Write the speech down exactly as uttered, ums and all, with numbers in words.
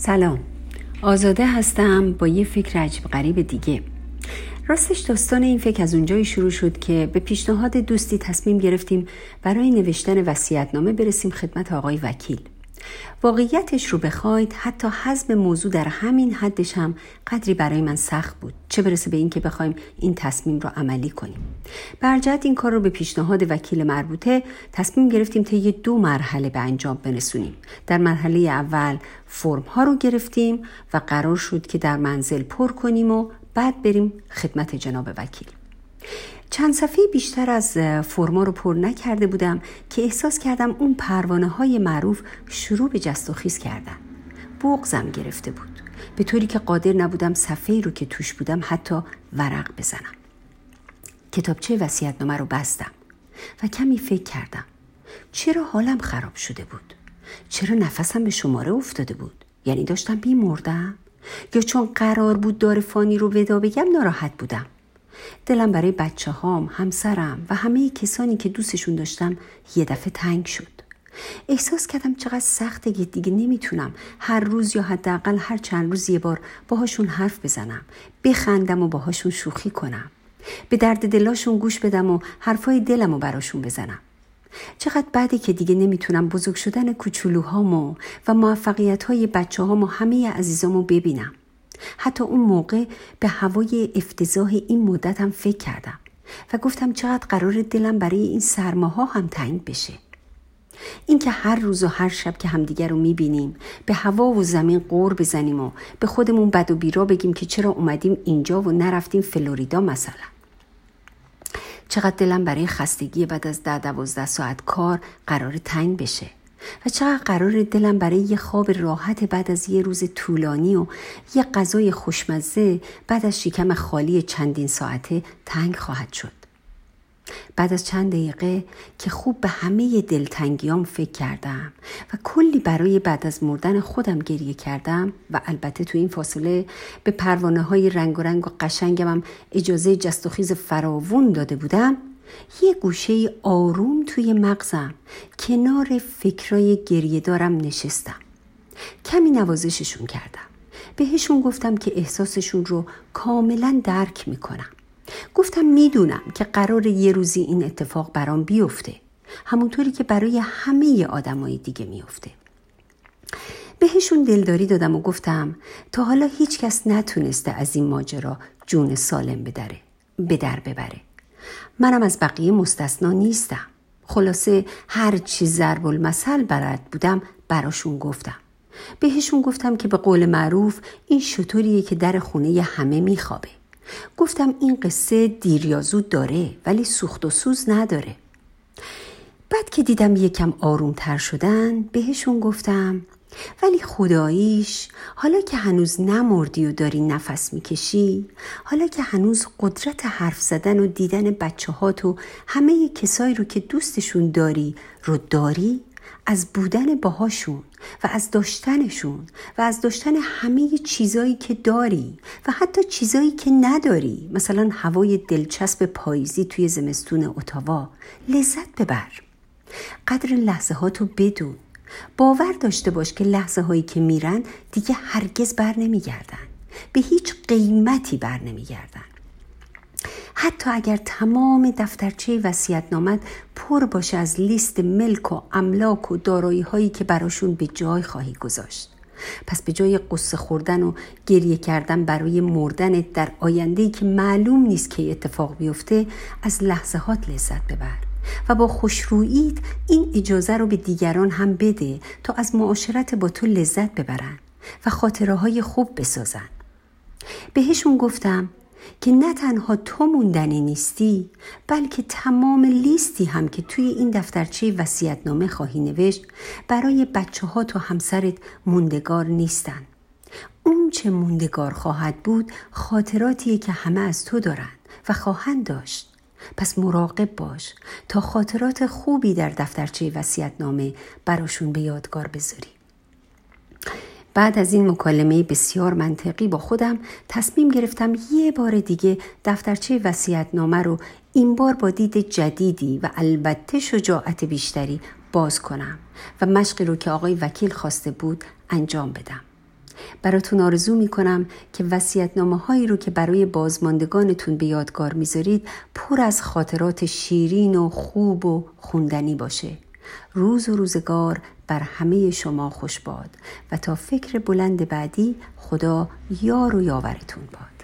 سلام، آزاده هستم با یه فکر عجیب غریب دیگه. راستش داستان این فکر از اونجایی شروع شد که به پیشنهاد دوستی تصمیم گرفتیم برای نوشتن وصیت‌نامه برسیم خدمت آقای وکیل. واقعیتش رو بخواید حتی هضم موضوع در همین حدش هم قدری برای من سخت بود، چه برسه به این که بخوایم این تصمیم رو عملی کنیم. برجعت این کار رو به پیشنهاد وکیل مربوطه تصمیم گرفتیم طی دو مرحله به انجام برسونیم. در مرحله اول فرم ها رو گرفتیم و قرار شد که در منزل پر کنیم و بعد بریم خدمت جناب وکیل. چند صفحه بیشتر از فرما رو پر نکرده بودم که احساس کردم اون پروانه های معروف شروع به جست و خیز کردن. بغضم گرفته بود، به طوری که قادر نبودم صفحه‌ای رو که توش بودم حتی ورق بزنم. کتابچه وصیت‌نامه رو بستم و کمی فکر کردم. چرا حالم خراب شده بود؟ چرا نفسم به شماره افتاده بود؟ یعنی داشتم بیمردم؟ یا چون قرار بود دار فانی رو ودا بگم ناراحت بودم؟ دلم برای بچه هام، همسرم و همه کسانی که دوستشون داشتم یه دفعه تنگ شد. احساس کردم چقدر سخته که دیگه نمیتونم هر روز یا حداقل هر چند روز یه بار باهاشون حرف بزنم، بخندم و باهاشون شوخی کنم، به درد دلاشون گوش بدم و حرفای دلم رو براشون بزنم. چقدر بعدی که دیگه نمیتونم بزرگ شدن کوچولوهامو و موفقیت‌های بچه‌هامو همه عزیزامو ببینم. حتی اون موقع به هوای افتضاح این مدت هم فکر کردم و گفتم چقدر قرار دلم برای این سرماها هم تنگ بشه. این که هر روز و هر شب که همدیگر رو میبینیم به هوا و زمین غر بزنیم و به خودمون بد و بیرا بگیم که چرا اومدیم اینجا و نرفتیم فلوریدا مثلا. چقدر دلم برای خستگی بعد از ده دوازده ساعت کار قرار تنگ بشه و چقدر قرار دلم برای یه خواب راحت بعد از یه روز طولانی و یه غذای خوشمزه بعد از شکم خالی چندین ساعته تنگ خواهد شد. بعد از چند دقیقه که خوب به همه دلتنگیام فکر کردم و کلی برای بعد از مردن خودم گریه کردم و البته تو این فاصله به پروانه های رنگ و رنگ و قشنگم اجازه جست و خیز فراوون داده بودم، یه گوشه آروم توی مغزم کنار فکرای گریه دارم نشستم. کمی نوازششون کردم، بهشون گفتم که احساسشون رو کاملا درک میکنم. گفتم میدونم که قرار یه روزی این اتفاق برام بیفته، همونطوری که برای همه آدمای دیگه میفته. بهشون دلداری دادم و گفتم تا حالا هیچ کس نتونسته از این ماجرا جون سالم بدره بدر ببره، منم از بقیه مستثنا نیستم. خلاصه هر چی ضرب المثل بلد بودم براشون گفتم. بهشون گفتم که به قول معروف این شطوریه که در خونه همه میخوابه. گفتم این قصه دیر یا زود داره ولی سوخت و سوز نداره. بعد که دیدم یکم آروم تر شدن بهشون گفتم ولی خداییش حالا که هنوز نمردی و داری نفس میکشی، حالا که هنوز قدرت حرف زدن و دیدن بچه هات و همه کسایی رو که دوستشون داری رو داری، از بودن باهاشون و از داشتنشون و از داشتن همه چیزایی که داری و حتی چیزایی که نداری، مثلا هوای دلچسب پاییزی توی زمستون اتاوا، لذت ببر. قدر لحظه هاتو بدون. باور داشته باش که لحظه هایی که میرن دیگه هرگز بر نمیگردن، به هیچ قیمتی بر نمیگردن. حتی اگر تمام دفترچه وصیت‌نامه‌ت پر باشه از لیست ملک و املاک و دارایی هایی که براشون به جای خواهی گذاشت. پس به جای قصه خوردن و گریه کردن برای مردنت در آینده‌ای که معلوم نیست که اتفاق بیفته، از لحظه‌هات لذت ببر و با خوشروییت این اجازه رو به دیگران هم بده تا از معاشرت با تو لذت ببرن و خاطره‌های خوب بسازن. بهشون گفتم که نه تنها تو موندنی نیستی، بلکه تمام لیستی هم که توی این دفترچه وصیت‌نامه خواهی نوشت برای بچه‌هات و همسرت موندگار نیستن. اون چه موندگار خواهد بود خاطراتیه که همه از تو دارن و خواهند داشت. پس مراقب باش تا خاطرات خوبی در دفترچه وصیت‌نامه براشون به یادگار بذاری. بعد از این مکالمه بسیار منطقی با خودم تصمیم گرفتم یه بار دیگه دفترچه وصیت‌نامه رو این بار با دید جدیدی و البته شجاعت بیشتری باز کنم و مشقی رو که آقای وکیل خواسته بود انجام بدم. براتون آرزو میکنم که وصیت‌نامه هایی رو که برای بازماندگانتون به یادگار میذارید پر از خاطرات شیرین و خوب و خوندنی باشه. روز و روزگار بر همه شما خوش باد و تا فکر بلند بعدی، خدا یار و یاورتون باد.